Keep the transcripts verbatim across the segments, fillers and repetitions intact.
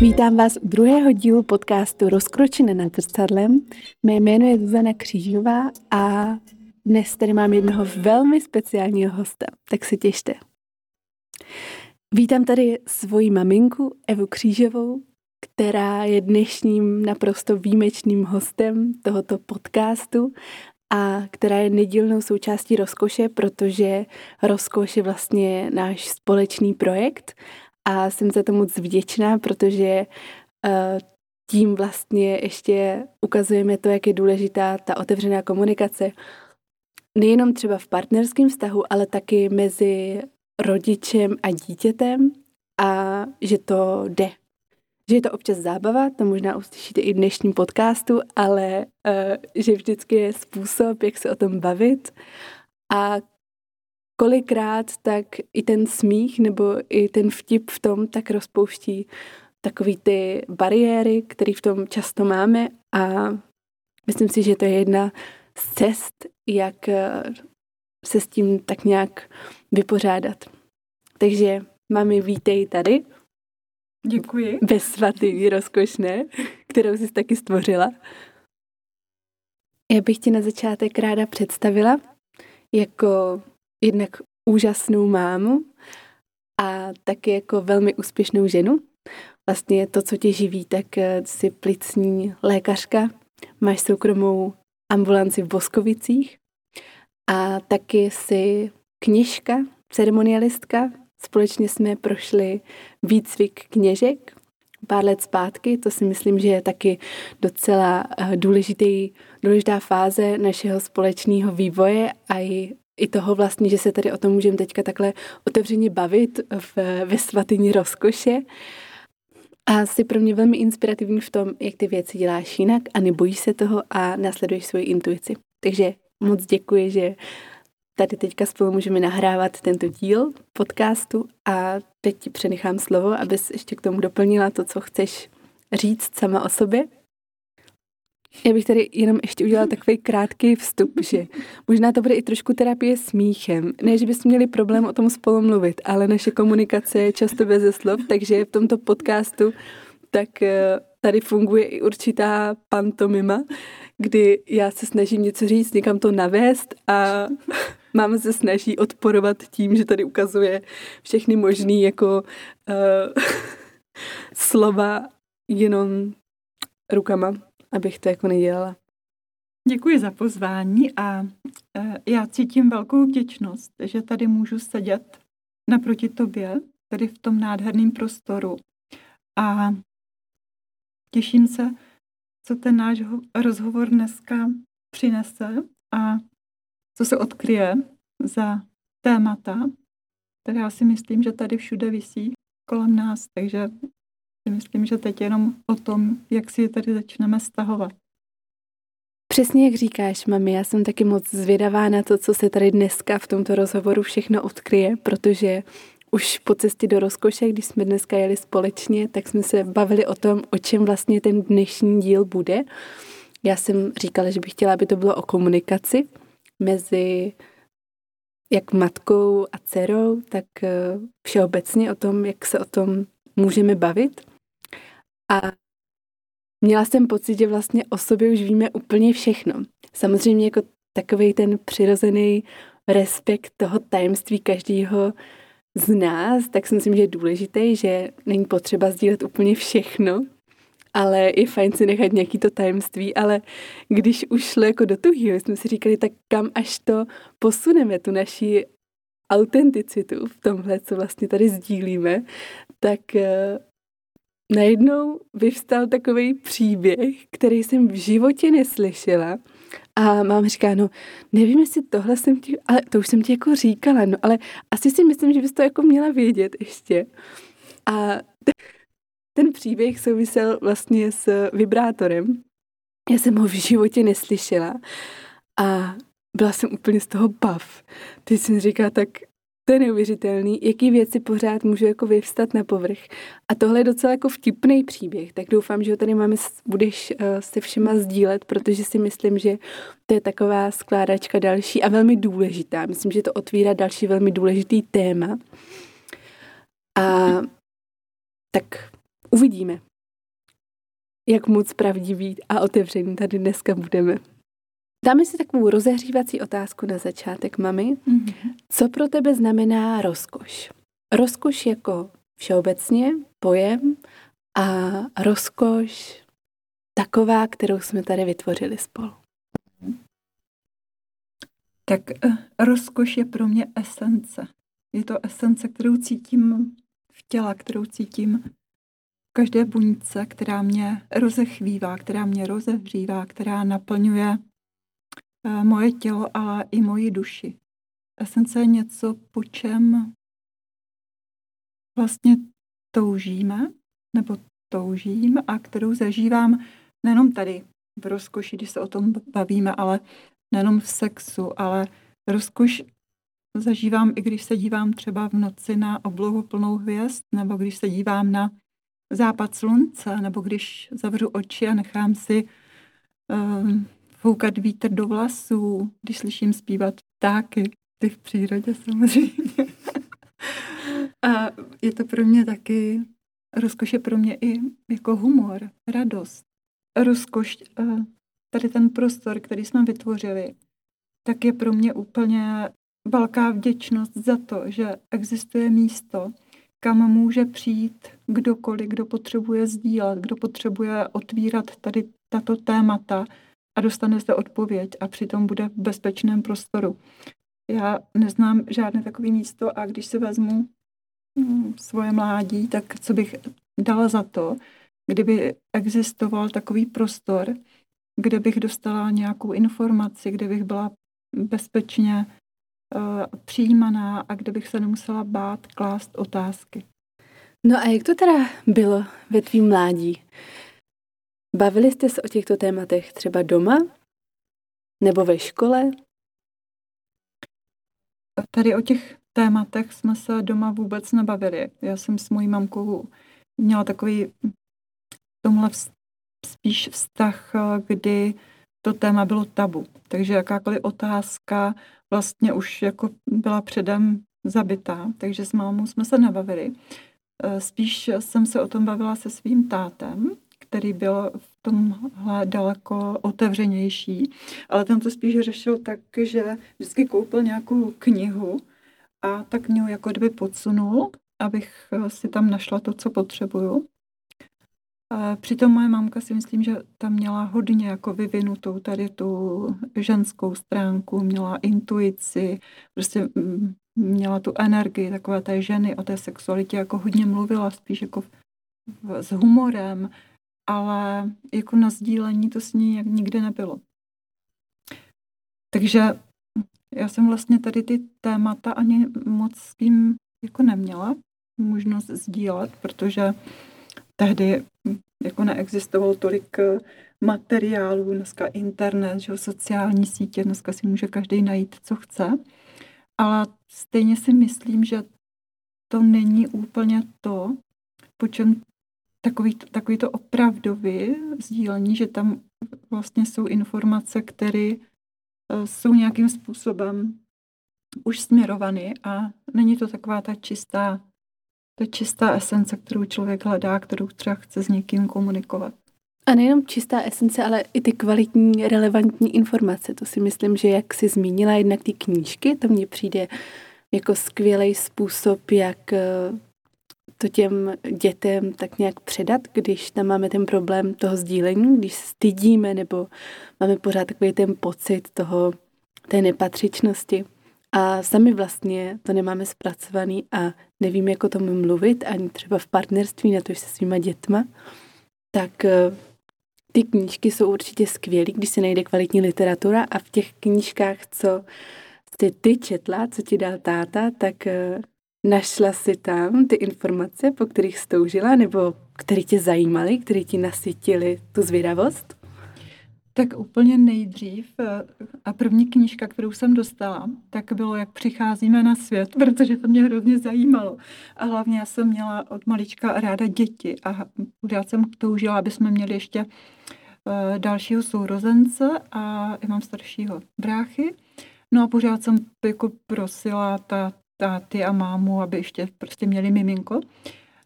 Vítám vás u druhého dílu podcastu Rozkročena nad zrcadlem. Mé jméno je Zuzana Křížová a dnes tady mám jednoho velmi speciálního hosta, tak se těšte. Vítám tady svoji maminku Evu Křížovou, která je dnešním naprosto výjimečným hostem tohoto podcastu a která je nedílnou součástí Rozkoše, protože Rozkoš je vlastně náš společný projekt. A jsem za to moc vděčná, protože tím vlastně ještě ukazujeme to, jak je důležitá ta otevřená komunikace. Nejenom třeba v partnerském vztahu, ale taky mezi rodičem a dítětem a že to jde. Že je to občas zábava, to možná uslyšíte i v dnešním podcastu, ale že vždycky je způsob, jak se o tom bavit a kolikrát tak i ten smích nebo i ten vtip v tom tak rozpouští takový ty bariéry, které v tom často máme a myslím si, že to je jedna z cest, jak se s tím tak nějak vypořádat. Takže mami, vítej tady. Děkuji. Bezsvatý, rozkošné, kterou jsi taky stvořila. Já bych ti na začátek ráda představila jako jednak úžasnou mámu a taky jako velmi úspěšnou ženu. Vlastně to, co tě živí, tak jsi plicní lékařka, máš soukromou ambulanci v Boskovicích a taky jsi kněžka, ceremonialistka. Společně jsme prošli výcvik kněžek pár let zpátky. To si myslím, že je taky docela důležitý, důležitá fáze našeho společného vývoje a i I toho vlastně, že se tady o tom můžeme teďka takhle otevřeně bavit v, ve svatyni Rozkoše. A jsi pro mě velmi inspirativní v tom, jak ty věci děláš jinak a nebojíš se toho a následuješ svoji intuici. Takže moc děkuji, že tady teďka spolu můžeme nahrávat tento díl podcastu a teď ti přenechám slovo, abys ještě k tomu doplnila to, co chceš říct sama o sobě. Já bych tady jenom ještě udělala takový krátký vstup, že možná to bude i trošku terapie smíchem. Ne, že bychom měli problém o tom spolu mluvit, ale naše komunikace je často beze slov, takže v tomto podcastu tak tady funguje i určitá pantomima, kdy já se snažím něco říct, někam to navést a máma se snaží odporovat tím, že tady ukazuje všechny možný jako uh, slova jenom rukama. Abych to jako nedělala. Děkuji za pozvání a e, já cítím velkou vděčnost, že tady můžu sedět naproti tobě, tady v tom nádherném prostoru. A těším se, co ten náš ho- rozhovor dneska přinese a co se odkryje za témata, které já si myslím, že tady všude visí kolem nás, takže myslím, že teď jenom o tom, jak si je tady začneme stahovat. Přesně jak říkáš, mami, já jsem taky moc zvědavá na to, co se tady dneska v tomto rozhovoru všechno odkryje, protože už po cestě do Rozkoše, když jsme dneska jeli společně, tak jsme se bavili o tom, o čem vlastně ten dnešní díl bude. Já jsem říkala, že bych chtěla, aby to bylo o komunikaci mezi jak matkou a dcerou, tak všeobecně o tom, jak se o tom můžeme bavit. A měla jsem pocit, že vlastně o sobě už víme úplně všechno. Samozřejmě jako takovej ten přirozený respekt toho tajemství každého z nás, tak si myslím, že je důležitý, že není potřeba sdílet úplně všechno, ale je fajn si nechat nějaký to tajemství, ale když už šlo jako do tuhýho, jsme si říkali, tak kam až to posuneme, tu naši autenticitu v tomhle, co vlastně tady sdílíme, tak najednou vyvstal takový příběh, který jsem v životě neslyšela a máma říká, no nevím, jestli tohle jsem ti, ale to už jsem ti jako říkala, no ale asi si myslím, že bys to jako měla vědět ještě. A ten příběh souvisel vlastně s vibrátorem. Já jsem ho v životě neslyšela a byla jsem úplně z toho bav. Teď jsem říká, tak to je neuvěřitelný, jaký věci pořád můžu jako vyvstat na povrch. A tohle je docela jako vtipný příběh, tak doufám, že ho tady máme, budeš se všema sdílet, protože si myslím, že to je taková skládačka další a velmi důležitá. Myslím, že to otvírá další velmi důležitý téma. A tak uvidíme, jak moc pravdivý a otevřený tady dneska budeme. Dáme si takovou rozehřívací otázku na začátek, mami. Mm-hmm. Co pro tebe znamená rozkoš? Rozkoš jako všeobecně pojem a rozkoš taková, kterou jsme tady vytvořili spolu. Tak rozkoš je pro mě esence. Je to esence, kterou cítím v těle, kterou cítím v každé buňce, která mě rozechvívá, která mě rozehřívá, která naplňuje moje tělo, ale i moji duši. Esence je něco, po čem vlastně toužíme, nebo toužím a kterou zažívám nejenom tady v rozkoši, když se o tom bavíme, ale nejenom v sexu, ale rozkoš zažívám, i když se dívám třeba v noci na oblohu plnou hvězd, nebo když se dívám na západ slunce, nebo když zavřu oči a nechám si um, foukat vítr do vlasů, když slyším zpívat ptáky, ty v přírodě samozřejmě. A je to pro mě taky, rozkoš je pro mě i jako humor, radost. Rozkoš, tady ten prostor, který jsme vytvořili, tak je pro mě úplně velká vděčnost za to, že existuje místo, kam může přijít kdokoliv, kdo potřebuje sdílet, kdo potřebuje otvírat tady tato témata a dostane se odpověď a přitom bude v bezpečném prostoru. Já neznám žádné takové místo a když si vezmu svoje mládí, tak co bych dala za to, kdyby existoval takový prostor, kde bych dostala nějakou informaci, kde bych byla bezpečně uh, přijímaná a kde bych se nemusela bát klást otázky. No a jak to teda bylo ve tvým mládí? Bavili jste se o těchto tématech třeba doma? Nebo ve škole? Tady o těch tématech jsme se doma vůbec nebavili. Já jsem s mojí mamkou měla takový tomhle spíš vztah, kdy to téma bylo tabu. Takže jakákoliv otázka vlastně už jako byla předem zabitá. Takže s mámou jsme se nebavili. Spíš jsem se o tom bavila se svým tátem, který byl v tomhle daleko otevřenější. Ale ten to spíš řešil tak, že vždycky koupil nějakou knihu a tak knihu jako kdyby podsunul, abych si tam našla to, co potřebuju. A přitom moje mamka si myslím, že tam měla hodně jako vyvinutou tady tu ženskou stránku, měla intuici, prostě měla tu energii takové té ženy, o té sexualitě jako hodně mluvila, spíš jako v, v, s humorem, ale jako na sdílení to s ní nikdy nebylo. Takže já jsem vlastně tady ty témata ani moc s tím jako neměla možnost sdílet, protože tehdy jako neexistovalo tolik materiálů, dneska internet, že, sociální sítě, dneska si může každý najít, co chce. Ale stejně si myslím, že to není úplně to, po čem takový, takový to opravdový sdílení, že tam vlastně jsou informace, které jsou nějakým způsobem už směrovaný a není to taková ta čistá, ta čistá esence, kterou člověk hledá, kterou třeba chce s někým komunikovat. A nejenom čistá esence, ale i ty kvalitní, relevantní informace. To si myslím, že jak jsi zmínila jednak ty knížky, to mně přijde jako skvělý způsob, jak to těm dětem tak nějak předat, když tam máme ten problém toho sdílení, když stydíme nebo máme pořád takový ten pocit toho, té nepatřičnosti a sami vlastně to nemáme zpracovaný a nevíme, jak o tom mluvit, ani třeba v partnerství, na to se svýma dětma, tak ty knížky jsou určitě skvělý, když se najde kvalitní literatura a v těch knížkách, co jsi ty četla, co ti dal táta, tak našla si tam ty informace, po kterých jsi toužila, nebo které tě zajímaly, které ti nasytily tu zvědavost? Tak úplně nejdřív a první knížka, kterou jsem dostala, tak bylo Jak přicházíme na svět, protože to mě hrozně zajímalo. A hlavně já jsem měla od malička ráda děti a pořád jsem toužila, aby jsme měli ještě dalšího sourozence a já mám staršího bráchy. No a pořád jsem jako prosila ta táty a mámu, aby ještě prostě měli miminko.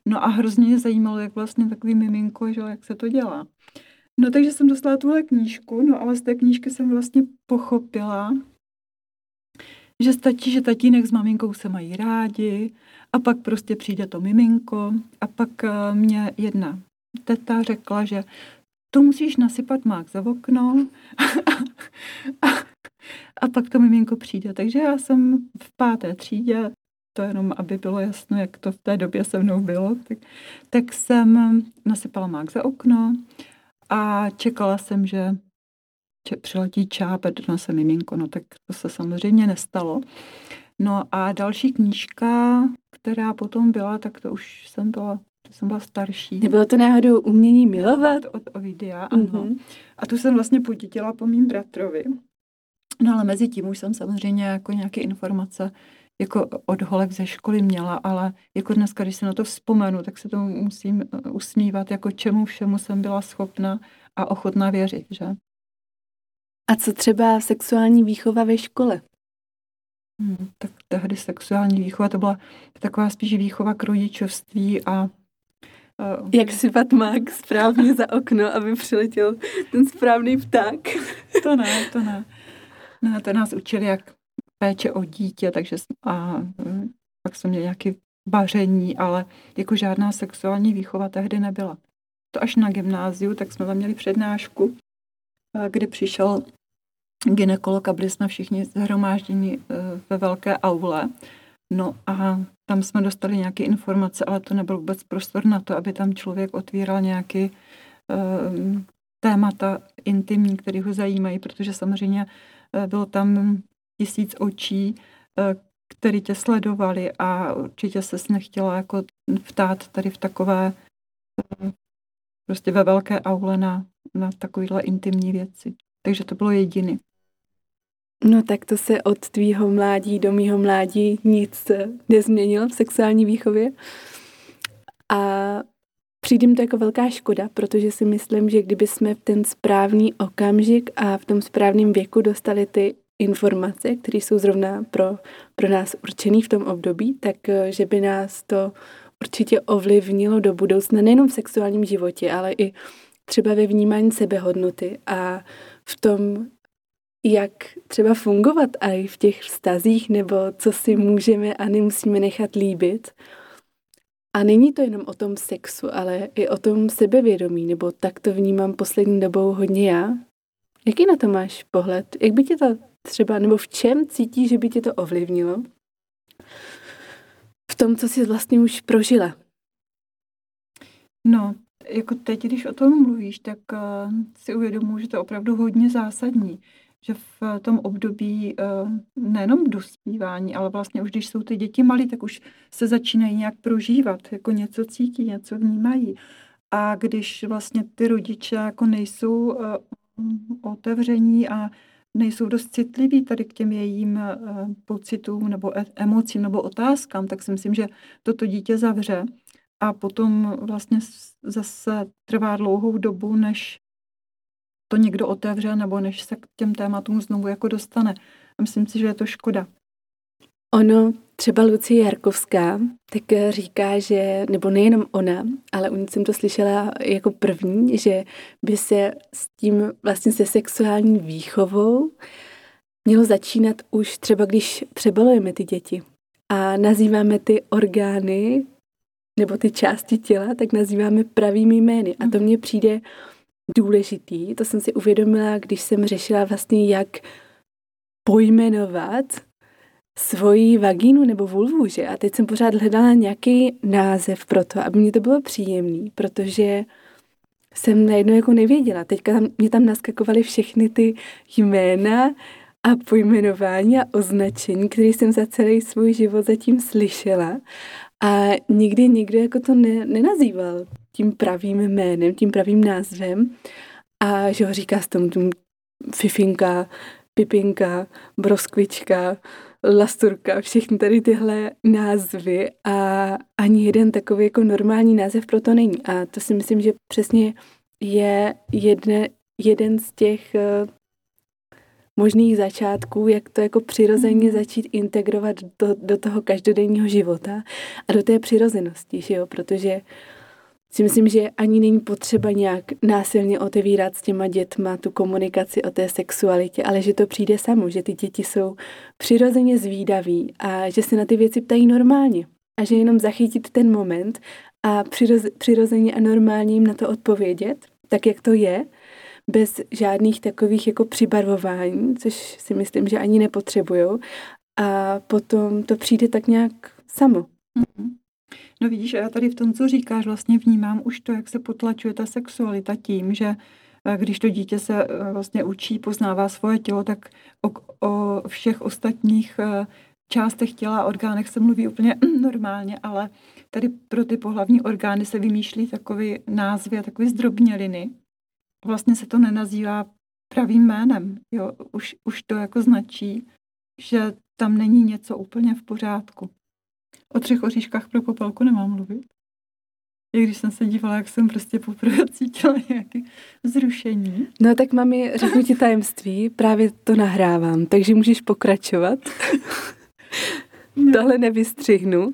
No a hrozně mě zajímalo, jak vlastně takový miminko, že jak se to dělá. No takže jsem dostala tuhle knížku, no ale z té knížky jsem vlastně pochopila, že stačí, že tatínek s maminkou se mají rádi a pak prostě přijde to miminko a pak mě jedna teta řekla, že to musíš nasypat mák za okno a, a, a pak to miminko přijde. Takže já jsem v páté třídě, to jenom, aby bylo jasno, jak to v té době se mnou bylo, tak, tak jsem nasypala mák za okno a čekala jsem, že přiletí čáp a donese miminko. No tak to se samozřejmě nestalo. No a další knížka, která potom byla, tak to už jsem byla, to jsem byla starší. Nebylo to náhodou Umění milovat? Od Ovidia, ano. Mm-hmm. A tu jsem vlastně podědila po mým bratrovi. No ale mezi tím už jsem samozřejmě jako nějaké informace jako od holek ze školy měla, ale jako dneska, když se na to vzpomenu, tak se tomu musím usmívat, jako čemu všemu jsem byla schopna a ochotna věřit, že? A co třeba sexuální výchova ve škole? Hmm, tak tehdy sexuální výchova, to byla taková spíš výchova k rodičovství a... Uh, Jak sypat mák správně za okno, aby přiletěl ten správný pták? To ne, to ne. No, to nás učili, jak péče o dítě, takže a pak jsme měli nějaké vaření, ale jako žádná sexuální výchova tehdy nebyla. To až na gymnáziu, tak jsme tam měli přednášku, kdy přišel gynekolog a byli jsme všichni zhromážděni ve velké aule. No a tam jsme dostali nějaké informace, ale to nebyl vůbec prostor na to, aby tam člověk otvíral nějaké um, témata intimní, které ho zajímají, protože samozřejmě bylo tam tisíc očí, které tě sledovali a určitě ses nechtěla jako ptát tady v takové, prostě ve velké aule na, na takovýhle intimní věci. Takže to bylo jediný. No tak to se od tvýho mládí do mýho mládí nic nezměnilo v sexuální výchově. A přijde mi to jako velká škoda, protože si myslím, že kdyby jsme v ten správný okamžik a v tom správném věku dostali ty informace, které jsou zrovna pro, pro nás určený v tom období, tak že by nás to určitě ovlivnilo do budoucna, nejenom v sexuálním životě, ale i třeba ve vnímání sebehodnoty a v tom, jak třeba fungovat i v těch vztazích, nebo co si můžeme a nemusíme nechat líbit. A není to jenom o tom sexu, ale i o tom sebevědomí, nebo tak to vnímám poslední dobou hodně já. Jaký na to máš pohled? Jak by tě to třeba, nebo v čem cítíš, že by tě to ovlivnilo? V tom, co jsi vlastně už prožila. No, jako teď, když o tom mluvíš, tak uh, si uvědomuji, že to je opravdu hodně zásadní. Že v tom období uh, nejenom dospívání, ale vlastně už když jsou ty děti malí, tak už se začínají nějak prožívat, jako něco cítí, něco vnímají. A když vlastně ty rodiče jako nejsou uh, otevření a nejsou dost citliví tady k těm jejím uh, pocitům nebo e- emocím nebo otázkám, tak si myslím, že toto dítě zavře a potom vlastně zase trvá dlouhou dobu, než to někdo otevře nebo než se k těm tématům znovu jako dostane. A myslím si, že je to škoda. Ono, třeba Lucie Jarkovská, tak říká, že, nebo nejenom ona, ale u ní jsem to slyšela jako první, že by se s tím vlastně se sexuální výchovou mělo začínat už třeba, když přebalujeme ty děti a nazýváme ty orgány nebo ty části těla, tak nazýváme pravými jmény. A to mně přijde důležitý. To jsem si uvědomila, když jsem řešila vlastně, jak pojmenovat svoji vagínu nebo vulvu, že? A teď jsem pořád hledala nějaký název pro to, aby mě to bylo příjemný, protože jsem najednou jako nevěděla. Teďka tam, mě tam naskakovaly všechny ty jména a pojmenování a označení, které jsem za celý svůj život zatím slyšela. A nikdy nikdo jako to ne, nenazýval tím pravým jménem, tím pravým názvem. A že ho říká s tom, tom fifinka, pipinka, broskvička, lasturka, všechny tady tyhle názvy a ani jeden takový jako normální název pro to není. A to si myslím, že přesně je jedne, jeden z těch možných začátků, jak to jako přirozeně začít integrovat do, do toho každodenního života a do té přirozenosti, že jo, protože si myslím, že ani není potřeba nějak násilně otevírat s těma dětma tu komunikaci o té sexualitě, ale že to přijde samo, že ty děti jsou přirozeně zvídaví a že se na ty věci ptají normálně a že jenom zachytit ten moment a přirozeně a normálně jim na to odpovědět, tak jak to je, bez žádných takových jako přibarvování, což si myslím, že ani nepotřebujou, a potom to přijde tak nějak samo. Mm-hmm. No vidíš, já tady v tom, co říkáš, vlastně vnímám už to, jak se potlačuje ta sexualita tím, že když to dítě se vlastně učí, poznává svoje tělo, tak o, o všech ostatních částech těla a orgánech se mluví úplně normálně, ale tady pro ty pohlavní orgány se vymýšlí takové názvy a takové zdrobněliny. Vlastně se to nenazývá pravým jménem. Jo? Už, už to jako značí, že tam není něco úplně v pořádku. O Třech oříškách pro popelku nemám mluvit. I když jsem se dívala, jak jsem prostě poprvé cítila nějaké vzrušení. No tak mami, řeknu ti tajemství, právě to nahrávám, takže můžeš pokračovat. No. Tohle nevystřihnu.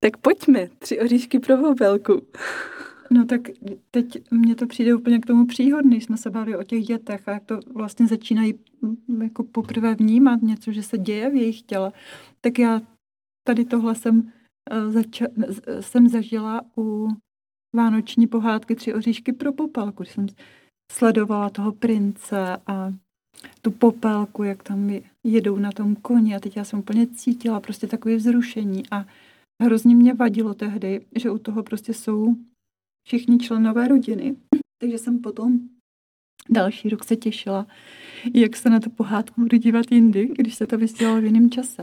Tak pojďme, Tři oříšky pro popelku. No tak teď mně to přijde úplně k tomu příhodný, jsme se bavili o těch dětech a jak to vlastně začínají jako poprvé vnímat něco, že se děje v jejich těle. Tak já tady tohle jsem, zača, jsem zažila u vánoční pohádky Tři oříšky pro popelku, když jsem sledovala toho prince a tu popelku, jak tam jedou na tom koni a teď já jsem úplně cítila prostě takové vzrušení a hrozně mě vadilo tehdy, že u toho prostě jsou všichni členové rodiny, takže jsem potom další rok se těšila, jak se na tu pohádku budu dívat jindy, když se to vysílalo v jiném čase.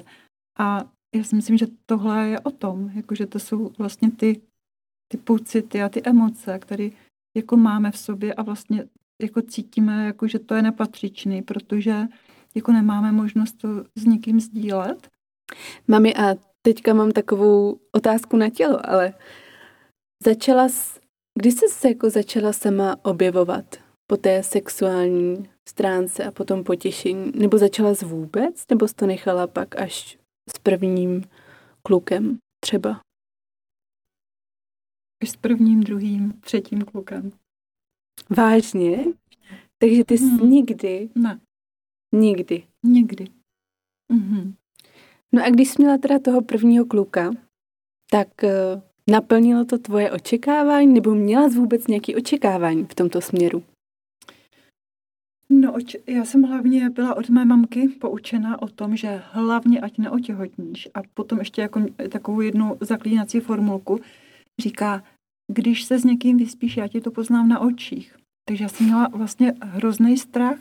A já si myslím, že tohle je o tom, jakože to jsou vlastně ty, ty pocity a ty emoce, které jako máme v sobě a vlastně jako cítíme, jako že to je nepatřičný, protože jako nemáme možnost to s nikým sdílet. Mami, a teďka mám takovou otázku na tělo, ale začala, kdy jsi se jako začala sama objevovat po té sexuální stránce a potom potěšení? Nebo začala jsi vůbec? Nebo jsi to nechala pak až s prvním klukem třeba? Až s prvním, druhým, třetím klukem. Vážně? Takže ty jsi hmm. nikdy? Ne. Nikdy? Nikdy. Mhm. No a když jsi měla teda toho prvního kluka, tak uh, naplnilo to tvoje očekávání, nebo měla jsi vůbec nějaké očekávání v tomto směru? No, já jsem hlavně byla od mé mamky poučena o tom, že hlavně ať neotěhotníš. A potom ještě jako takovou jednu zaklínací formulku říká, když se s někým vyspíš, já ti to poznám na očích. Takže já jsem měla vlastně hrozný strach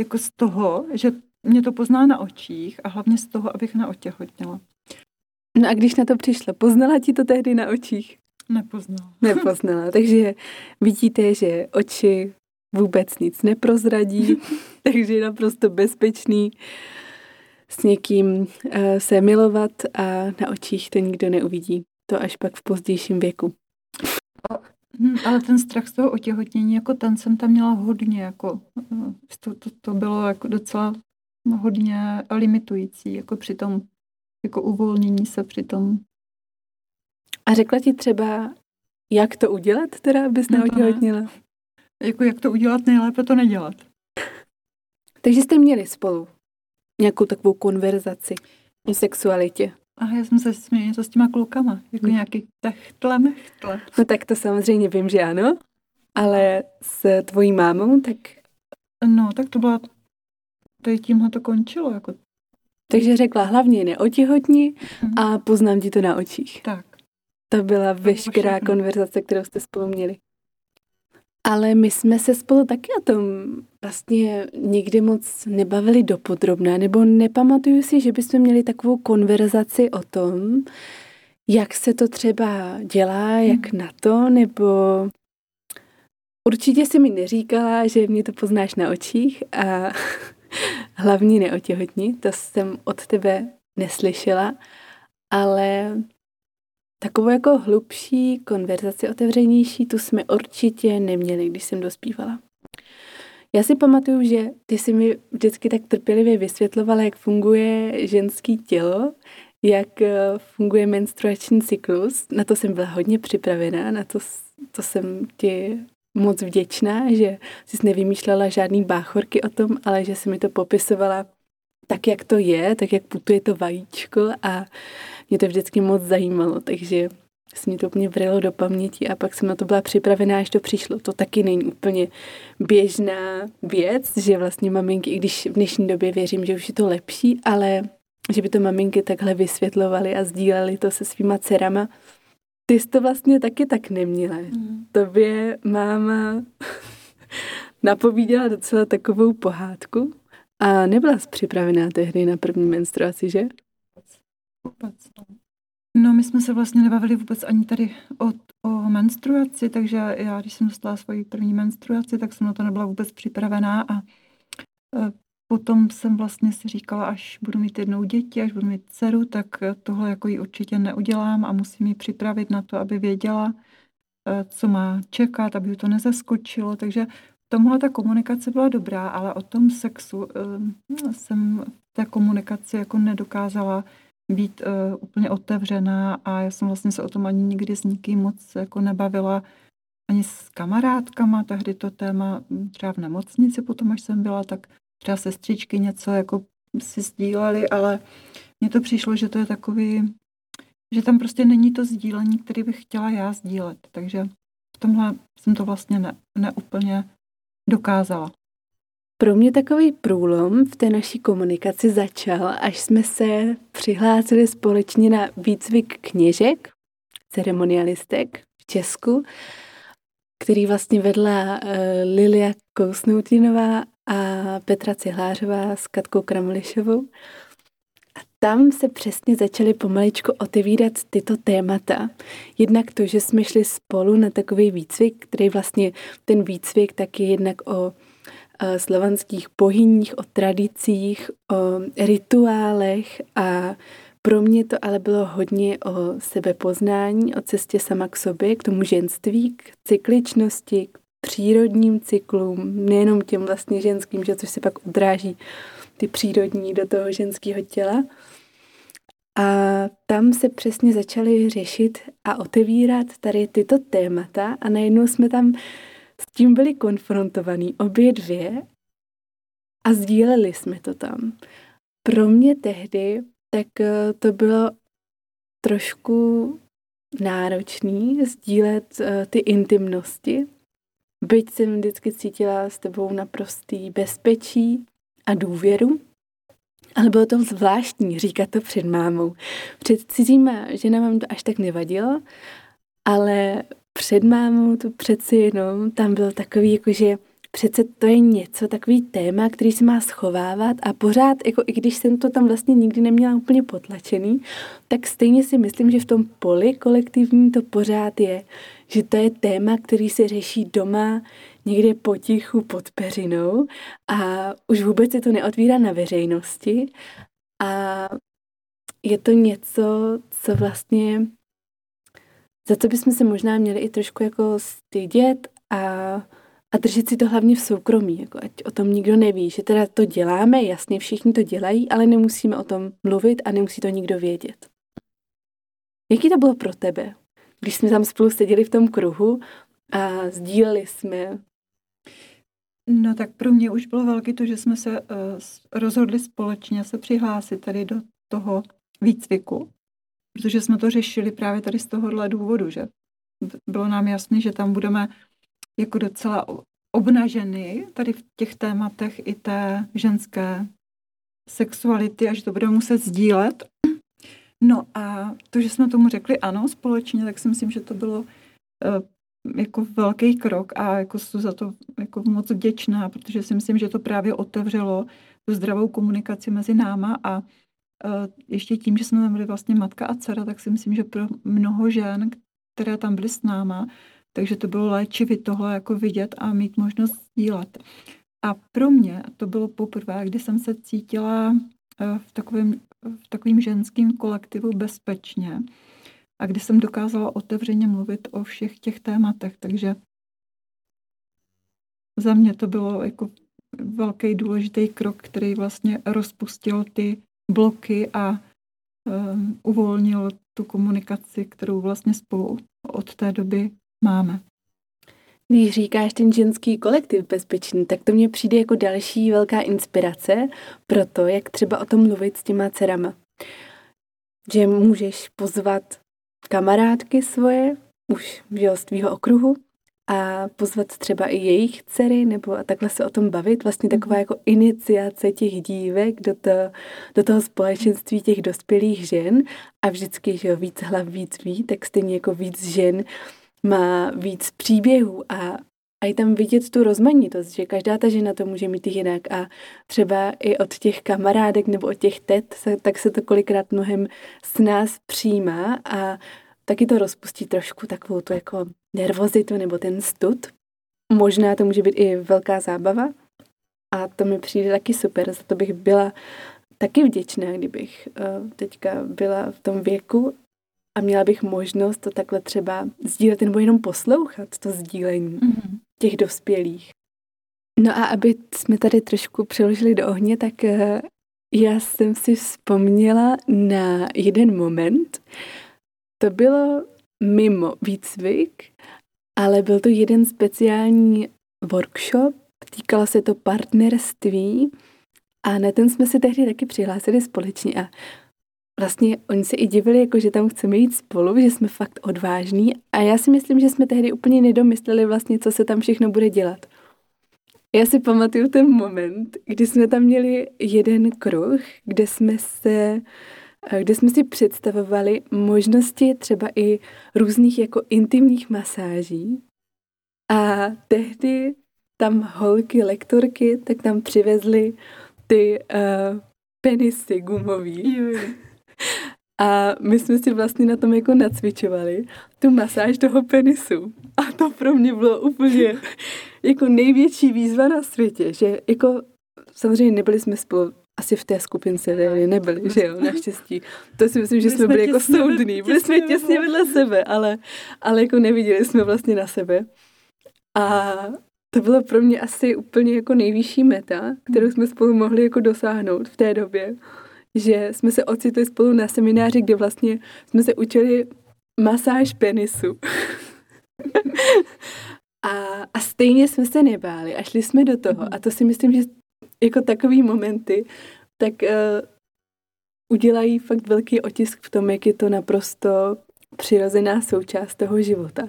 jako z toho, že mě to pozná na očích a hlavně z toho, abych neotěhotněla. No a když na to přišla, poznala ti to tehdy na očích? Nepoznala. Nepoznala, takže vidíte, že oči vůbec nic neprozradí, takže je naprosto bezpečný s někým se milovat a na očích to nikdo neuvidí. To až pak v pozdějším věku. Ale ten strach z toho otěhotnění, jako ten jsem tam měla hodně, jako to, to, to bylo jako docela hodně limitující, jako při tom jako uvolnění se při tom. A řekla ti třeba, jak to udělat teda, abys no neotěhotněla? Ne. Jako jak to udělat nejlépe, to nedělat. Takže jste měli spolu nějakou takovou konverzaci o sexualitě? Aha, já jsem se směla s těma klukama, jako hmm. nějaký techtle, mechtle. No tak to samozřejmě vím, že ano, ale s tvojí mámou, tak... No, tak to byla... To je tímhle to končilo, jako... Takže řekla hlavně neotěhotni a poznám ti to na očích. Tak. To byla veškerá konverzace, kterou jste spolu měli. Ale my jsme se spolu taky o tom vlastně nikdy moc nebavili dopodrobná, nebo nepamatuju si, že bychom měli takovou konverzaci o tom, jak se to třeba dělá, jak na to, nebo... Určitě jsi mi neříkala, že mě to poznáš na očích a... Hlavně neotěhotní, to jsem od tebe neslyšela, ale takovou jako hlubší konverzaci otevřenější, tu jsme určitě neměli, když jsem dospívala. Já si pamatuju, že ty jsi mi vždycky tak trpělivě vysvětlovala, jak funguje ženské tělo, jak funguje menstruační cyklus. Na to jsem byla hodně připravená, na to, to jsem ti moc vděčná, že jsi nevymýšlela žádný báchorky o tom, ale že jsi mi to popisovala tak, jak to je, tak, jak putuje to vajíčko, a mě to vždycky moc zajímalo, takže se mi to úplně vrilo do paměti a pak jsem na to byla připravená, až to přišlo. To taky není úplně běžná věc, že vlastně maminky, i když v dnešní době věřím, že už je to lepší, ale že by to maminky takhle vysvětlovaly a sdílely to se svýma dcerama. Ty jsi to vlastně taky tak neměla. Mm. Tobě máma napovídala docela takovou pohádku a nebyla jsi připravená tehdy na první menstruaci, že? Vůbec. No, my jsme se vlastně nebavili vůbec ani tady o, o menstruaci, takže já, když jsem dostala svoji první menstruaci, tak jsem na to nebyla vůbec připravená a potom jsem vlastně si říkala, až budu mít jednou děti, až budu mít dceru, tak tohle jako ji určitě neudělám a musím ji připravit na to, aby věděla, co má čekat, aby ji to nezaskočilo. Takže tomhle ta komunikace byla dobrá, ale o tom sexu jsem ta komunikace jako nedokázala být uh, úplně otevřená a já jsem vlastně se o tom ani nikdy s nikým moc jako nebavila, ani s kamarádkama, tehdy to téma třeba v nemocnici potom, až jsem byla, tak třeba sestřičky něco jako si sdílely, ale mně to přišlo, že to je takový, že tam prostě není to sdílení, které bych chtěla já sdílet, takže v tomhle jsem to vlastně ne, neúplně dokázala. Pro mě takový průlom v té naší komunikaci začal, až jsme se přihlásili společně na výcvik kněžek, ceremonialistek v Česku, který vlastně vedla uh, Lilia Kousnoutinová a Petra Cihlářová s Katkou Kramlišovou. A tam se přesně začaly pomaličku otevírat tyto témata. Jednak to, že jsme šli spolu na takový výcvik, který vlastně ten výcvik taky jednak o slovanských bohyních, o tradicích, o rituálech, a pro mě to ale bylo hodně o sebepoznání, o cestě sama k sobě, k tomu ženství, k cykličnosti, k přírodním cyklům, nejenom těm vlastně ženským, že což se pak odráží ty přírodní do toho ženského těla. A tam se přesně začaly řešit a otevírat tady tyto témata a najednou jsme tam s tím byli konfrontovaní obě dvě a sdíleli jsme to tam. Pro mě tehdy tak to bylo trošku náročný sdílet ty intimnosti. Byť jsem vždycky cítila s tebou naprostý bezpečí a důvěru, ale bylo to zvláštní říkat to před mámou. Před cizíma ženama mi to až tak nevadilo, ale před mámou to přeci jenom, tam bylo takový, jakože přece to je něco, takový téma, který se má schovávat a pořád, jako i když jsem to tam vlastně nikdy neměla úplně potlačený, tak stejně si myslím, že v tom poli kolektivní to pořád je, že to je téma, který se řeší doma, někde potichu pod peřinou a už vůbec se to neotvírá na veřejnosti a je to něco, co vlastně za to bychom se možná měli i trošku jako stydět a, a držet si to hlavně v soukromí, jako ať o tom nikdo neví, že teda to děláme, jasně, všichni to dělají, ale nemusíme o tom mluvit a nemusí to nikdo vědět. Jaký to bylo pro tebe, když jsme tam spolu seděli v tom kruhu a sdíleli jsme? No tak pro mě už bylo velký to, že jsme se uh, rozhodli společně se přihlásit tady do toho výcviku. Protože jsme to řešili právě tady z tohohle důvodu, že bylo nám jasné, že tam budeme jako docela obnaženy tady v těch tématech i té ženské sexuality a že to budeme muset sdílet. No a to, že jsme tomu řekli ano společně, tak si myslím, že to bylo jako velký krok a jako jsem za to jako moc vděčná, protože si myslím, že to právě otevřelo tu zdravou komunikaci mezi náma a ještě tím, že jsme tam byli vlastně matka a dcera, tak si myslím, že pro mnoho žen, které tam byly s náma, takže to bylo léčivý tohle jako vidět a mít možnost sdílet. A pro mě to bylo poprvé, kdy jsem se cítila v takovém, v takovém ženském kolektivu bezpečně a kdy jsem dokázala otevřeně mluvit o všech těch tématech, takže za mě to bylo jako velký důležitý krok, který vlastně rozpustil ty bloky a um, uvolnil tu komunikaci, kterou vlastně spolu od té doby máme. Když říkáš ten ženský kolektiv bezpečný, tak to mně přijde jako další velká inspirace pro to, jak třeba o tom mluvit s těma dcerama. Že můžeš pozvat kamarádky svoje, už z tvýho okruhu, a pozvat třeba i jejich dcery, nebo a takhle se o tom bavit. Vlastně taková jako iniciace těch dívek do, to, do toho společenství těch dospělých žen. A vždycky, že jo, víc hlav, víc ví, tak stejně jako víc žen má víc příběhů a, a je tam vidět tu rozmanitost, že každá ta žena to může mít jinak a třeba i od těch kamarádek nebo od těch tet, se, tak se to kolikrát mnohem s nás přijímá a taky to rozpustí trošku takovou tu jako nervozitu nebo ten stud. Možná to může být i velká zábava a to mi přijde taky super, za to bych byla taky vděčná, kdybych teďka byla v tom věku a měla bych možnost to takhle třeba sdílet nebo jenom poslouchat to sdílení mm-hmm. těch dospělých. No a aby jsme tady trošku přeložili do ohně, tak já jsem si vzpomněla na jeden moment. To bylo mimo výcvik, ale byl to jeden speciální workshop, týkalo se to partnerství a na ten jsme se tehdy taky přihlásili společně a vlastně oni se i divili, jako že tam chceme jít spolu, že jsme fakt odvážní a já si myslím, že jsme tehdy úplně nedomysleli vlastně, co se tam všechno bude dělat. Já si pamatuju ten moment, kdy jsme tam měli jeden kruh, kde jsme se, kde jsme si představovali možnosti třeba i různých jako intimních masáží a tehdy tam holky, lektorky, tak tam přivezly ty uh, penisy gumový. A my jsme si vlastně na tom jako nacvičovali tu masáž toho penisu. A to pro mě bylo úplně jako největší výzva na světě, že jako samozřejmě nebyli jsme spolu, asi v té skupince nebyli, že jo, naštěstí. To si myslím, že byli jsme byli jako soudní, byli jsme těsně vedle sebe, ale, ale jako neviděli jsme vlastně na sebe. A to bylo pro mě asi úplně jako nejvyšší meta, kterou jsme spolu mohli jako dosáhnout v té době, že jsme se ocitli spolu na semináři, kde vlastně jsme se učili masáž penisu. a, a stejně jsme se nebáli a šli jsme do toho. A to si myslím, že jako takový momenty, tak uh, udělají fakt velký otisk v tom, jak je to naprosto přirozená součást toho života.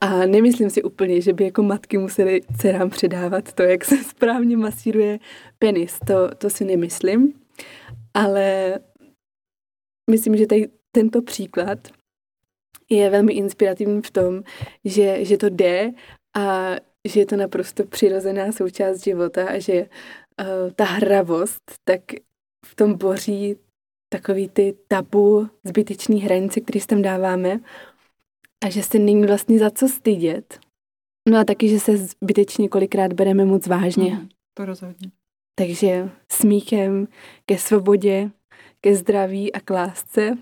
A nemyslím si úplně, že by jako matky musely dcerám předávat to, jak se správně masíruje penis. To, to si nemyslím. Ale myslím, že tady tento příklad je velmi inspirativní v tom, že, že to jde a že je to naprosto přirozená součást života a že uh, ta hravost tak v tom boří takový ty tabu, zbytečný hranice, které si tam dáváme a že se není vlastně za co stydět. No a taky, že se zbytečně kolikrát bereme moc vážně. Mm, to rozhodně. Takže smíchem ke svobodě, ke zdraví a k lásce.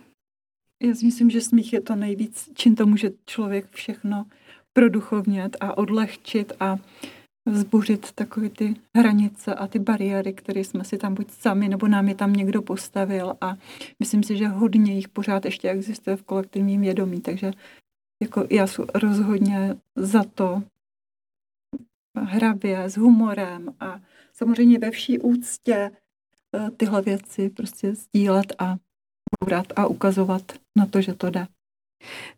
Já si myslím, že smích je to nejvíc, čím to může člověk všechno produchovnět a odlehčit a vzbuřit takové ty hranice a ty bariéry, které jsme si tam buď sami, nebo nám je tam někdo postavil a myslím si, že hodně jich pořád ještě existuje v kolektivním vědomí, takže jako já jsem rozhodně za to hrabě, s humorem a samozřejmě ve vší úctě tyhle věci prostě sdílet a bourat a ukazovat na to, že to jde.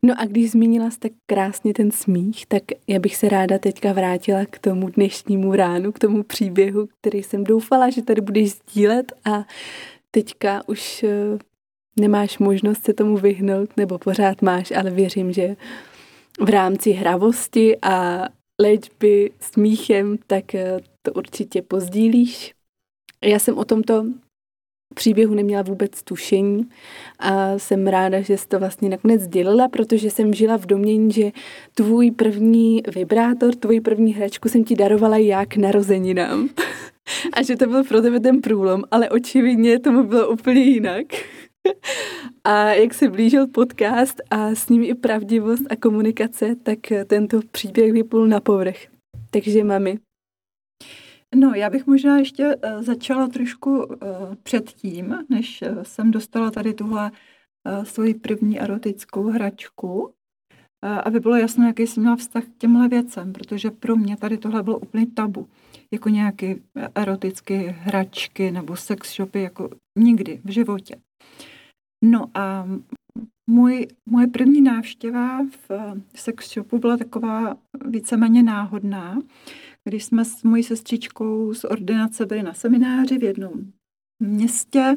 No a když zmínila jste krásně ten smích, tak já bych se ráda teďka vrátila k tomu dnešnímu ránu, k tomu příběhu, který jsem doufala, že tady budeš sdílet a teďka už nemáš možnost se tomu vyhnout, nebo pořád máš, ale věřím, že v rámci hravosti a léčby smíchem, tak to určitě pozdílíš. Já jsem o tomto příběhu neměla vůbec tušení a jsem ráda, že jsi to vlastně nakonec sdělila, protože jsem žila v domění, že tvůj první vibrátor, tvůj první hračku jsem ti darovala já k narozeninám. A že to byl pro tebe ten průlom, ale očividně tomu bylo úplně jinak. A jak se blížil podcast a s ním i pravdivost a komunikace, tak tento příběh vyplul na povrch. Takže mami. No, já bych možná ještě začala trošku předtím, než jsem dostala tady tuhle svoji první erotickou hračku, aby bylo jasno, jaký jsem měla vztah k těmhle věcem, protože pro mě tady tohle bylo úplně tabu. Jako nějaké erotické hračky nebo sex shopy, jako nikdy v životě. No a můj, moje první návštěva v sex shopu byla taková víceméně náhodná, když jsme s mojí sestřičkou z ordinace byli na semináři v jednom městě.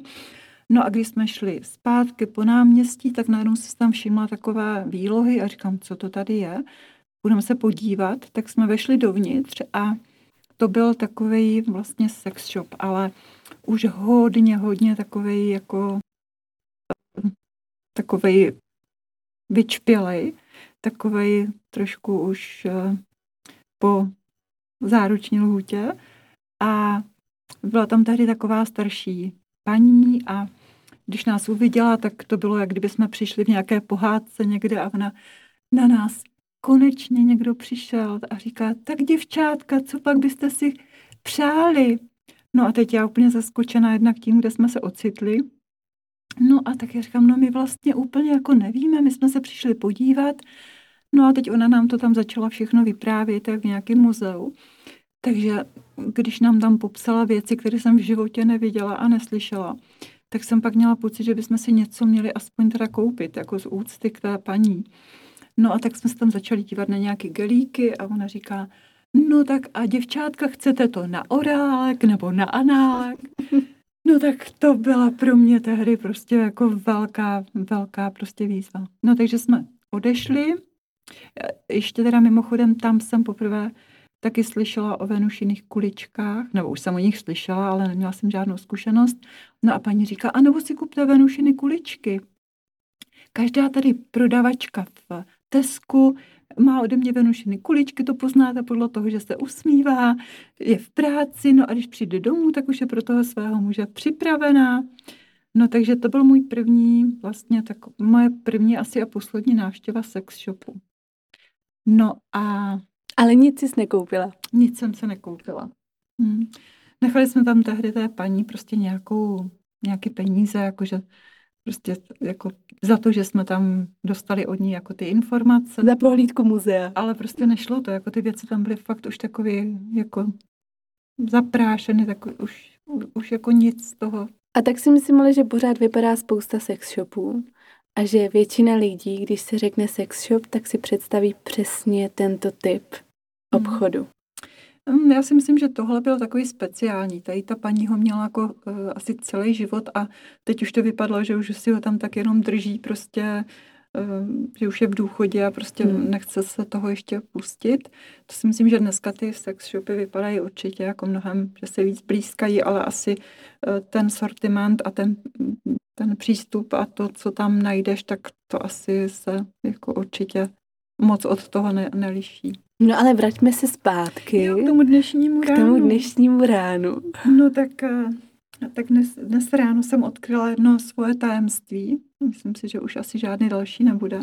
No a když jsme šli zpátky po náměstí, tak najednou se tam všimla takové výlohy a říkám, co to tady je, budeme se podívat, tak jsme vešli dovnitř a to byl takovej vlastně sex shop, ale už hodně, hodně takovej jako takovej vyčpělej, takovej trošku už po záruční lhůtě a byla tam tady taková starší paní a když nás uviděla, tak to bylo, jak kdyby jsme přišli v nějaké pohádce někde a ona na nás konečně někdo přišel a říká, tak děvčátka, co pak byste si přáli? No a teď já úplně zaskočená jednak tím, kde jsme se ocitli. No a tak já říkám, no my vlastně úplně jako nevíme, my jsme se přišli podívat. No a teď ona nám to tam začala všechno vyprávět, jak v nějakém muzeu. Takže když nám tam popsala věci, které jsem v životě neviděla a neslyšela, tak jsem pak měla pocit, že bychom si něco měli aspoň teda koupit, jako z úcty k té paní. No a tak jsme se tam začali dívat na nějaké gelíky a ona říká, no tak a děvčátka, chcete to na orálek nebo na análek? No tak to byla pro mě tehdy prostě jako velká, velká prostě výzva. No takže jsme odešli, ještě teda mimochodem tam jsem poprvé taky slyšela o venušiných kuličkách, nebo už jsem o nich slyšela, ale neměla jsem žádnou zkušenost. No a paní říká, a nebo si kupte venušiny kuličky. Každá tady prodavačka v Tesku má ode mě venušiny kuličky, to poznáte podle toho, že se usmívá, je v práci, no a když přijde domů, tak už je pro toho svého muže připravená. No takže to byl můj první, vlastně tak moje první asi a poslední návštěva sex shopu. No a... Ale nic jsi nekoupila. Nic jsem se nekoupila. Hmm. Nechali jsme tam tehdy té paní prostě nějakou, nějaké peníze, jakože prostě jako za to, že jsme tam dostali od ní jako ty informace. Za prohlídku muzea. Ale prostě nešlo to, jako ty věci tam byly fakt už takový jako zaprášeny, tak už, už jako nic z toho. A tak si myslím, že pořád vypadá spousta sex shopů. A že většina lidí, když se řekne sex shop, tak si představí přesně tento typ obchodu. Já si myslím, že tohle byl takový speciální. Tady ta paní ho měla jako uh, asi celý život a teď už to vypadlo, že už si ho tam tak jenom drží prostě, uh, že už je v důchodě a prostě hmm. nechce se toho ještě pustit. To si myslím, že dneska ty sex shopy vypadají určitě jako mnohem, že se víc blízkají, ale asi uh, ten sortiment a ten... ten přístup a to, co tam najdeš, tak to asi se jako určitě moc od toho ne- neliší. No ale vraťme se zpátky jo, k tomu dnešnímu ránu. K tomu dnešnímu ránu. No tak, tak dnes, dnes ráno jsem odkryla jedno svoje tajemství. Myslím si, že už asi žádný další nebude.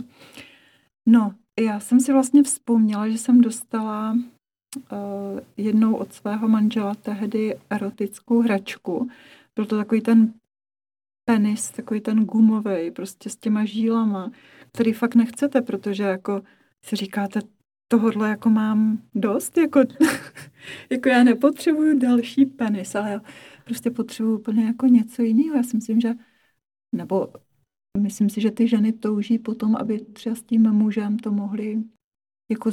No, já jsem si vlastně vzpomněla, že jsem dostala uh, jednou od svého manžela tehdy erotickou hračku. Byl to takový ten penis, takový ten gumovej, prostě s těma žílama, který fakt nechcete, protože jako si říkáte, tohodle jako mám dost, jako, jako já nepotřebuju další penis, ale já prostě potřebuju úplně jako něco jiného. Já si myslím, že, nebo myslím si, že ty ženy touží potom, aby třeba s tím mužem to mohli jako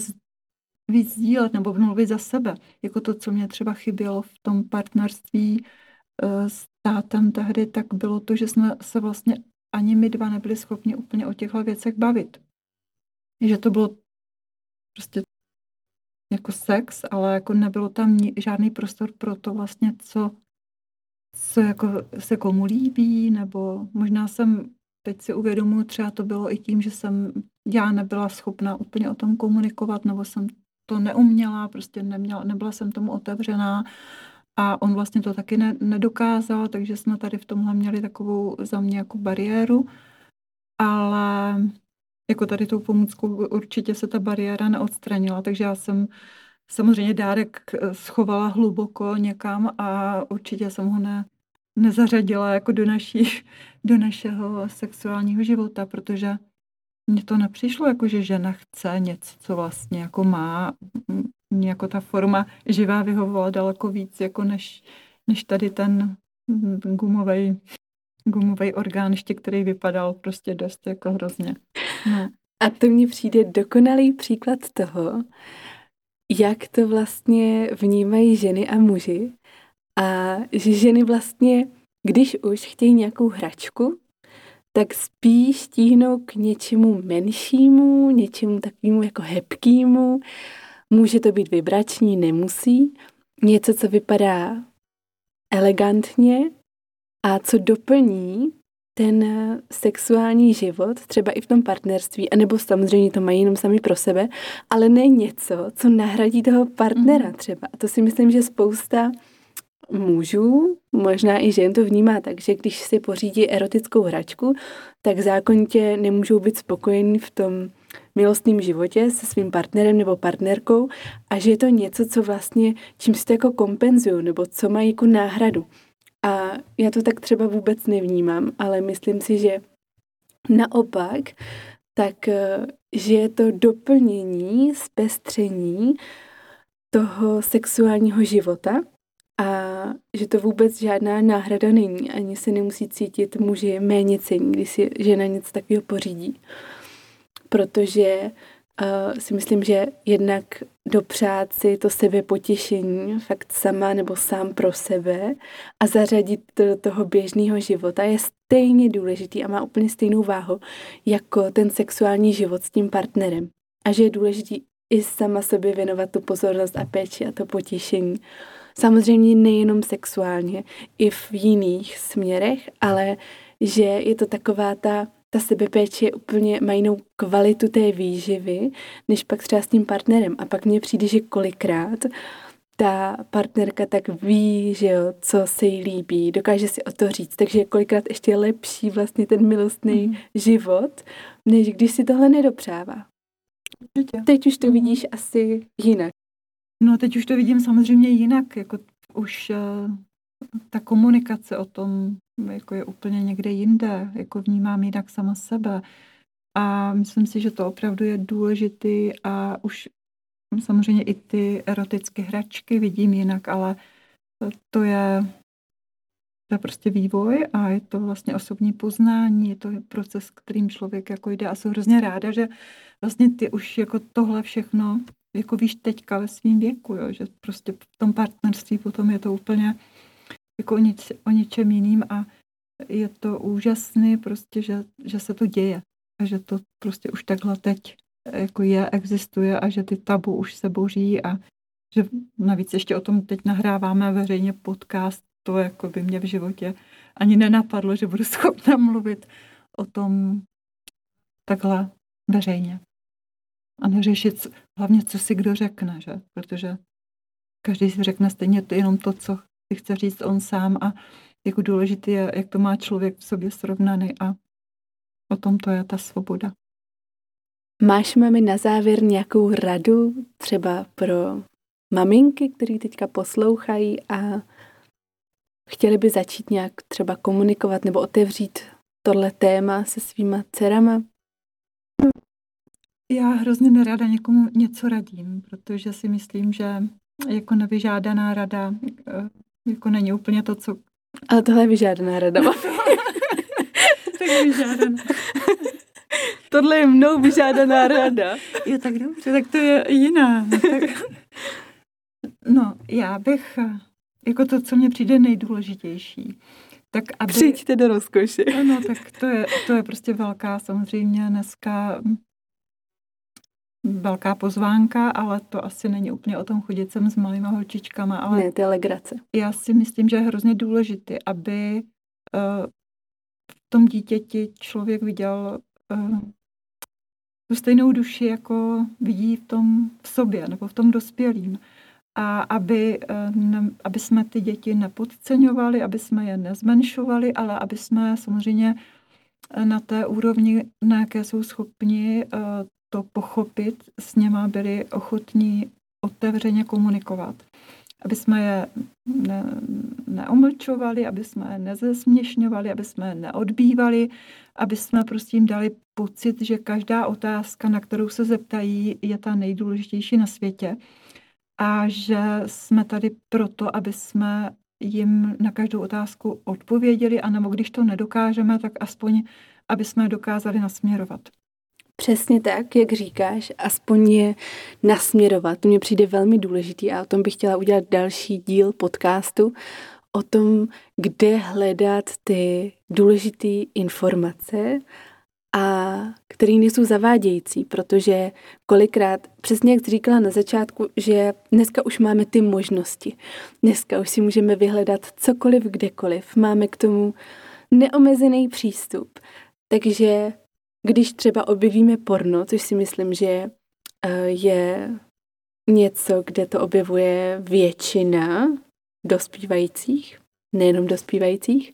víc sdílet, nebo mluvit za sebe. Jako to, co mě třeba chybělo v tom partnerství s tátem tehdy, tak bylo to, že jsme se vlastně ani my dva nebyli schopni úplně o těchto věcech bavit. Že to bylo prostě jako sex, ale jako nebylo tam žádný prostor pro to vlastně, co, co jako se komu líbí, nebo možná jsem, teď si uvědomuji, třeba to bylo i tím, že jsem já nebyla schopna úplně o tom komunikovat, nebo jsem to neuměla, prostě neměla, nebyla jsem tomu otevřená. A on vlastně to taky ne, nedokázal, takže jsme tady v tomhle měli takovou za mě jako bariéru. Ale jako tady tou pomůckou určitě se ta bariéra neodstranila, takže já jsem Samozřejmě dárek schovala hluboko někam a určitě jsem ho ne, nezařadila jako do, naší, do našeho sexuálního života, protože mně to nepřišlo jako, že žena chce něco, co vlastně jako má. Mně jako ta forma živá vyhovovala daleko víc, jako než, než tady ten gumovej, gumovej orgán, ještě, který vypadal prostě dost jako hrozně. No. A to mně přijde dokonalý příklad toho, jak to vlastně vnímají ženy a muži. A že ženy vlastně, když už chtějí nějakou hračku, tak spíš tíhnou k něčemu menšímu, něčemu takovému jako hebkému. Může to být vibrační, nemusí. Něco, co vypadá elegantně a co doplní ten sexuální život, třeba i v tom partnerství, anebo samozřejmě to mají jenom sami pro sebe, ale ne něco, co nahradí toho partnera třeba. A to si myslím, že spousta mužů, možná i žen to vnímá tak, že když si pořídí erotickou hračku, tak zákonitě nemůžou být spokojení v tom milostném životě se svým partnerem nebo partnerkou a že je to něco, co vlastně, čím si to jako kompenzují nebo co mají jako náhradu. A já to tak třeba vůbec nevnímám, ale myslím si, že naopak, tak, že je to doplnění, zpestření toho sexuálního života a že to vůbec žádná náhrada není. Ani se nemusí cítit muži méně cení, když si žena něco takového pořídí. Protože uh, si myslím, že jednak dopřát si to sebepotěšení fakt sama nebo sám pro sebe a zařadit to do toho běžného života je stejně důležitý a má úplně stejnou váhu jako ten sexuální život s tím partnerem. A že je důležitý i sama sobě věnovat tu pozornost a péči a to potěšení. Samozřejmě nejenom sexuálně, i v jiných směrech, ale že je to taková ta ta sebepéče je úplně, má jinou kvalitu té výživy, než pak třeba s tím partnerem. A pak mně přijde, že kolikrát ta partnerka tak ví, že jo, co se jí líbí, dokáže si o to říct. Takže je kolikrát ještě lepší vlastně ten milostný mm. život, než když si tohle nedopřává. Určitě. Teď už to mm. vidíš asi jinak. No teď už to vidím samozřejmě jinak, jako už uh, ta komunikace o tom, jako je úplně někde jinde, jako vnímám jinak sama sebe. A myslím si, že to opravdu je důležitý a už samozřejmě i ty erotické hračky vidím jinak, ale to je, to je prostě vývoj a je to vlastně osobní poznání, je to proces, kterým člověk jako jde a jsem hrozně ráda, že vlastně ty už jako tohle všechno, jako víš teďka ve svým věku, jo, že prostě v tom partnerství potom je to úplně jako o, nič, o něčem jiným a je to úžasný prostě, že, že se to děje a že to prostě už takhle teď jako je, existuje a že ty tabu už se boří a že navíc ještě o tom teď nahráváme veřejně podcast, to jako by mě v životě ani nenapadlo, že budu schopna mluvit o tom takhle veřejně a neřešit hlavně, co si kdo řekne, že? Protože každý si řekne stejně to, jenom to, co chce říct on sám a jako důležitý je, jak to má člověk v sobě srovnaný a o tom to je ta svoboda. Máš, mami, na závěr nějakou radu třeba pro maminky, které teďka poslouchají a chtěli by začít nějak třeba komunikovat nebo otevřít tohle téma se svýma dcerama? Já hrozně nerada někomu něco radím, protože si myslím, že jako nevyžádaná rada jako není úplně to, co... Ale tohle je vyžádaná rada. Tak vyžádaná. Tohle je mnou vyžádaná rada. Jo, tak dobře, tak to je jiná. Tak... No, já bych... Jako to, co mně přijde nejdůležitější. Tak aby... Přijďte do rozkoši. Ano, tak to je, to je prostě velká, samozřejmě dneska... Velká pozvánka, ale to asi není úplně o tom chodit sem s malýma holčičkama. Ale ne, to je legrace. Já si myslím, že je hrozně důležité, aby uh, v tom dítěti člověk viděl uh, tu stejnou duši, jako vidí v tom v sobě, nebo v tom dospělým. A aby, uh, ne, aby jsme ty děti nepodceňovali, aby jsme je nezmenšovali, ale aby jsme samozřejmě na té úrovni, na jaké jsou schopni uh, to pochopit, s něma byli ochotní otevřeně komunikovat. Aby jsme je ne, neomlčovali, aby jsme je nezesměšňovali, aby jsme je neodbývali, aby jsme prostě jim dali pocit, že každá otázka, na kterou se zeptají, je ta nejdůležitější na světě. A že jsme tady proto, aby jsme jim na každou otázku odpověděli, anebo když to nedokážeme, tak aspoň, aby jsme je dokázali nasměrovat. Přesně tak, jak říkáš, aspoň je nasměrovat. To mně přijde velmi důležitý a o tom bych chtěla udělat další díl podcastu, o tom, kde hledat ty důležité informace, a které nejsou zavádějící, protože kolikrát, přesně jak jsi říkala na začátku, že dneska už máme ty možnosti. Dneska už si můžeme vyhledat cokoliv, kdekoliv. Máme k tomu neomezený přístup. Takže když třeba objevíme porno, což si myslím, že je něco, kde to objevuje většina dospívajících, nejenom dospívajících,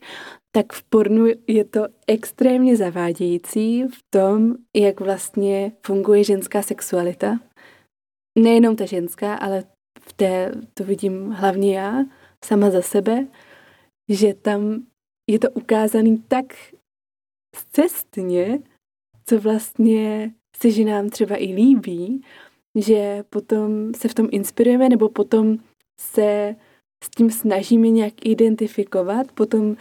tak v pornu je to extrémně zavádějící v tom, jak vlastně funguje ženská sexualita. Nejenom ta ženská, ale v té, to vidím hlavně já, sama za sebe, že tam je to ukázaný tak scestně, co vlastně se ženám třeba i líbí, že potom se v tom inspirujeme, nebo potom se s tím snažíme nějak identifikovat, potom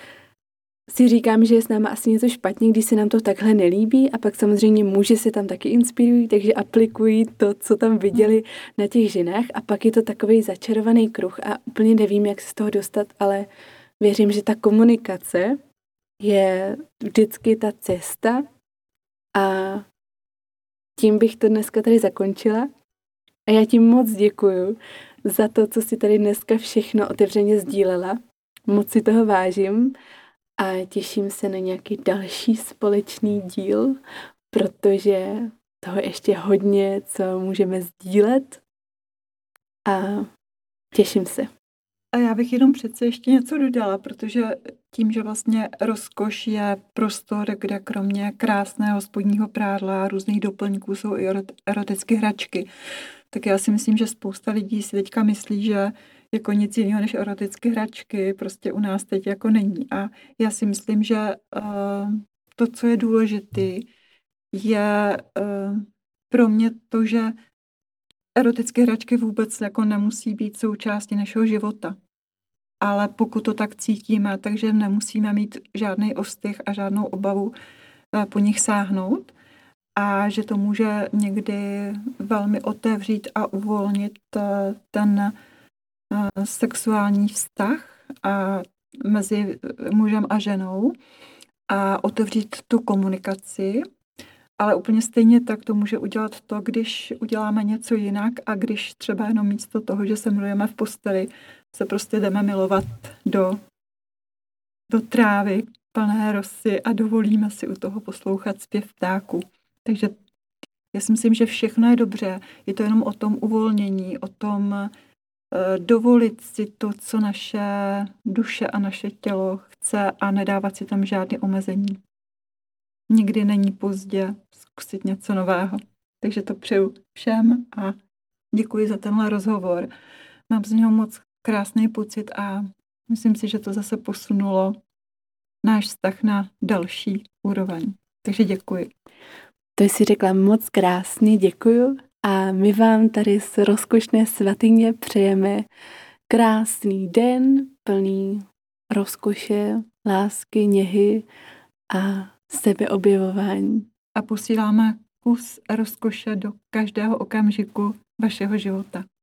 si říkám, že je s náma asi něco špatně, když se nám to takhle nelíbí, a pak samozřejmě muži se tam taky inspirují, takže aplikují to, co tam viděli na těch ženách, a pak je to takový začarovaný kruh a úplně nevím, jak se z toho dostat, ale věřím, že ta komunikace je vždycky ta cesta, a tím bych to dneska tady zakončila. A já ti moc děkuju za to, co jsi tady dneska všechno otevřeně sdílela. Moc si toho vážím a těším se na nějaký další společný díl, protože toho ještě hodně, co můžeme sdílet, a těším se. A já bych jenom přece ještě něco dodala, protože tím, že vlastně rozkoš je prostor, kde kromě krásného spodního prádla a různých doplňků jsou i erotické hračky, tak já si myslím, že spousta lidí si teďka myslí, že jako nic jiného než erotické hračky prostě u nás teď jako není. A já si myslím, že uh, to, co je důležité, je uh, pro mě to, že erotické hračky vůbec jako nemusí být součástí našeho života. Ale pokud to tak cítíme, takže nemusíme mít žádný ostych a žádnou obavu po nich sáhnout. A že to může někdy velmi otevřít a uvolnit ten sexuální vztah a mezi mužem a ženou a otevřít tu komunikaci. Ale úplně stejně tak to může udělat to, když uděláme něco jinak a když třeba jenom místo toho, že se milujeme v posteli, se prostě jdeme milovat do, do trávy plné rosy a dovolíme si u toho poslouchat zpěv ptáků. Takže já si myslím, že všechno je dobře. Je to jenom o tom uvolnění, o tom e, dovolit si to, co naše duše a naše tělo chce, a nedávat si tam žádné omezení. Nikdy není pozdě zkusit něco nového. Takže to přeju všem a děkuji za tenhle rozhovor. Mám z něho moc krásný pocit a myslím si, že to zase posunulo náš vztah na další úroveň. Takže děkuji. To jsi řekla moc krásně, děkuju. A my vám tady z rozkošné svatyně přejeme krásný den, plný rozkoše, lásky, něhy a sebeobjevování. A posíláme kus rozkoše do každého okamžiku vašeho života.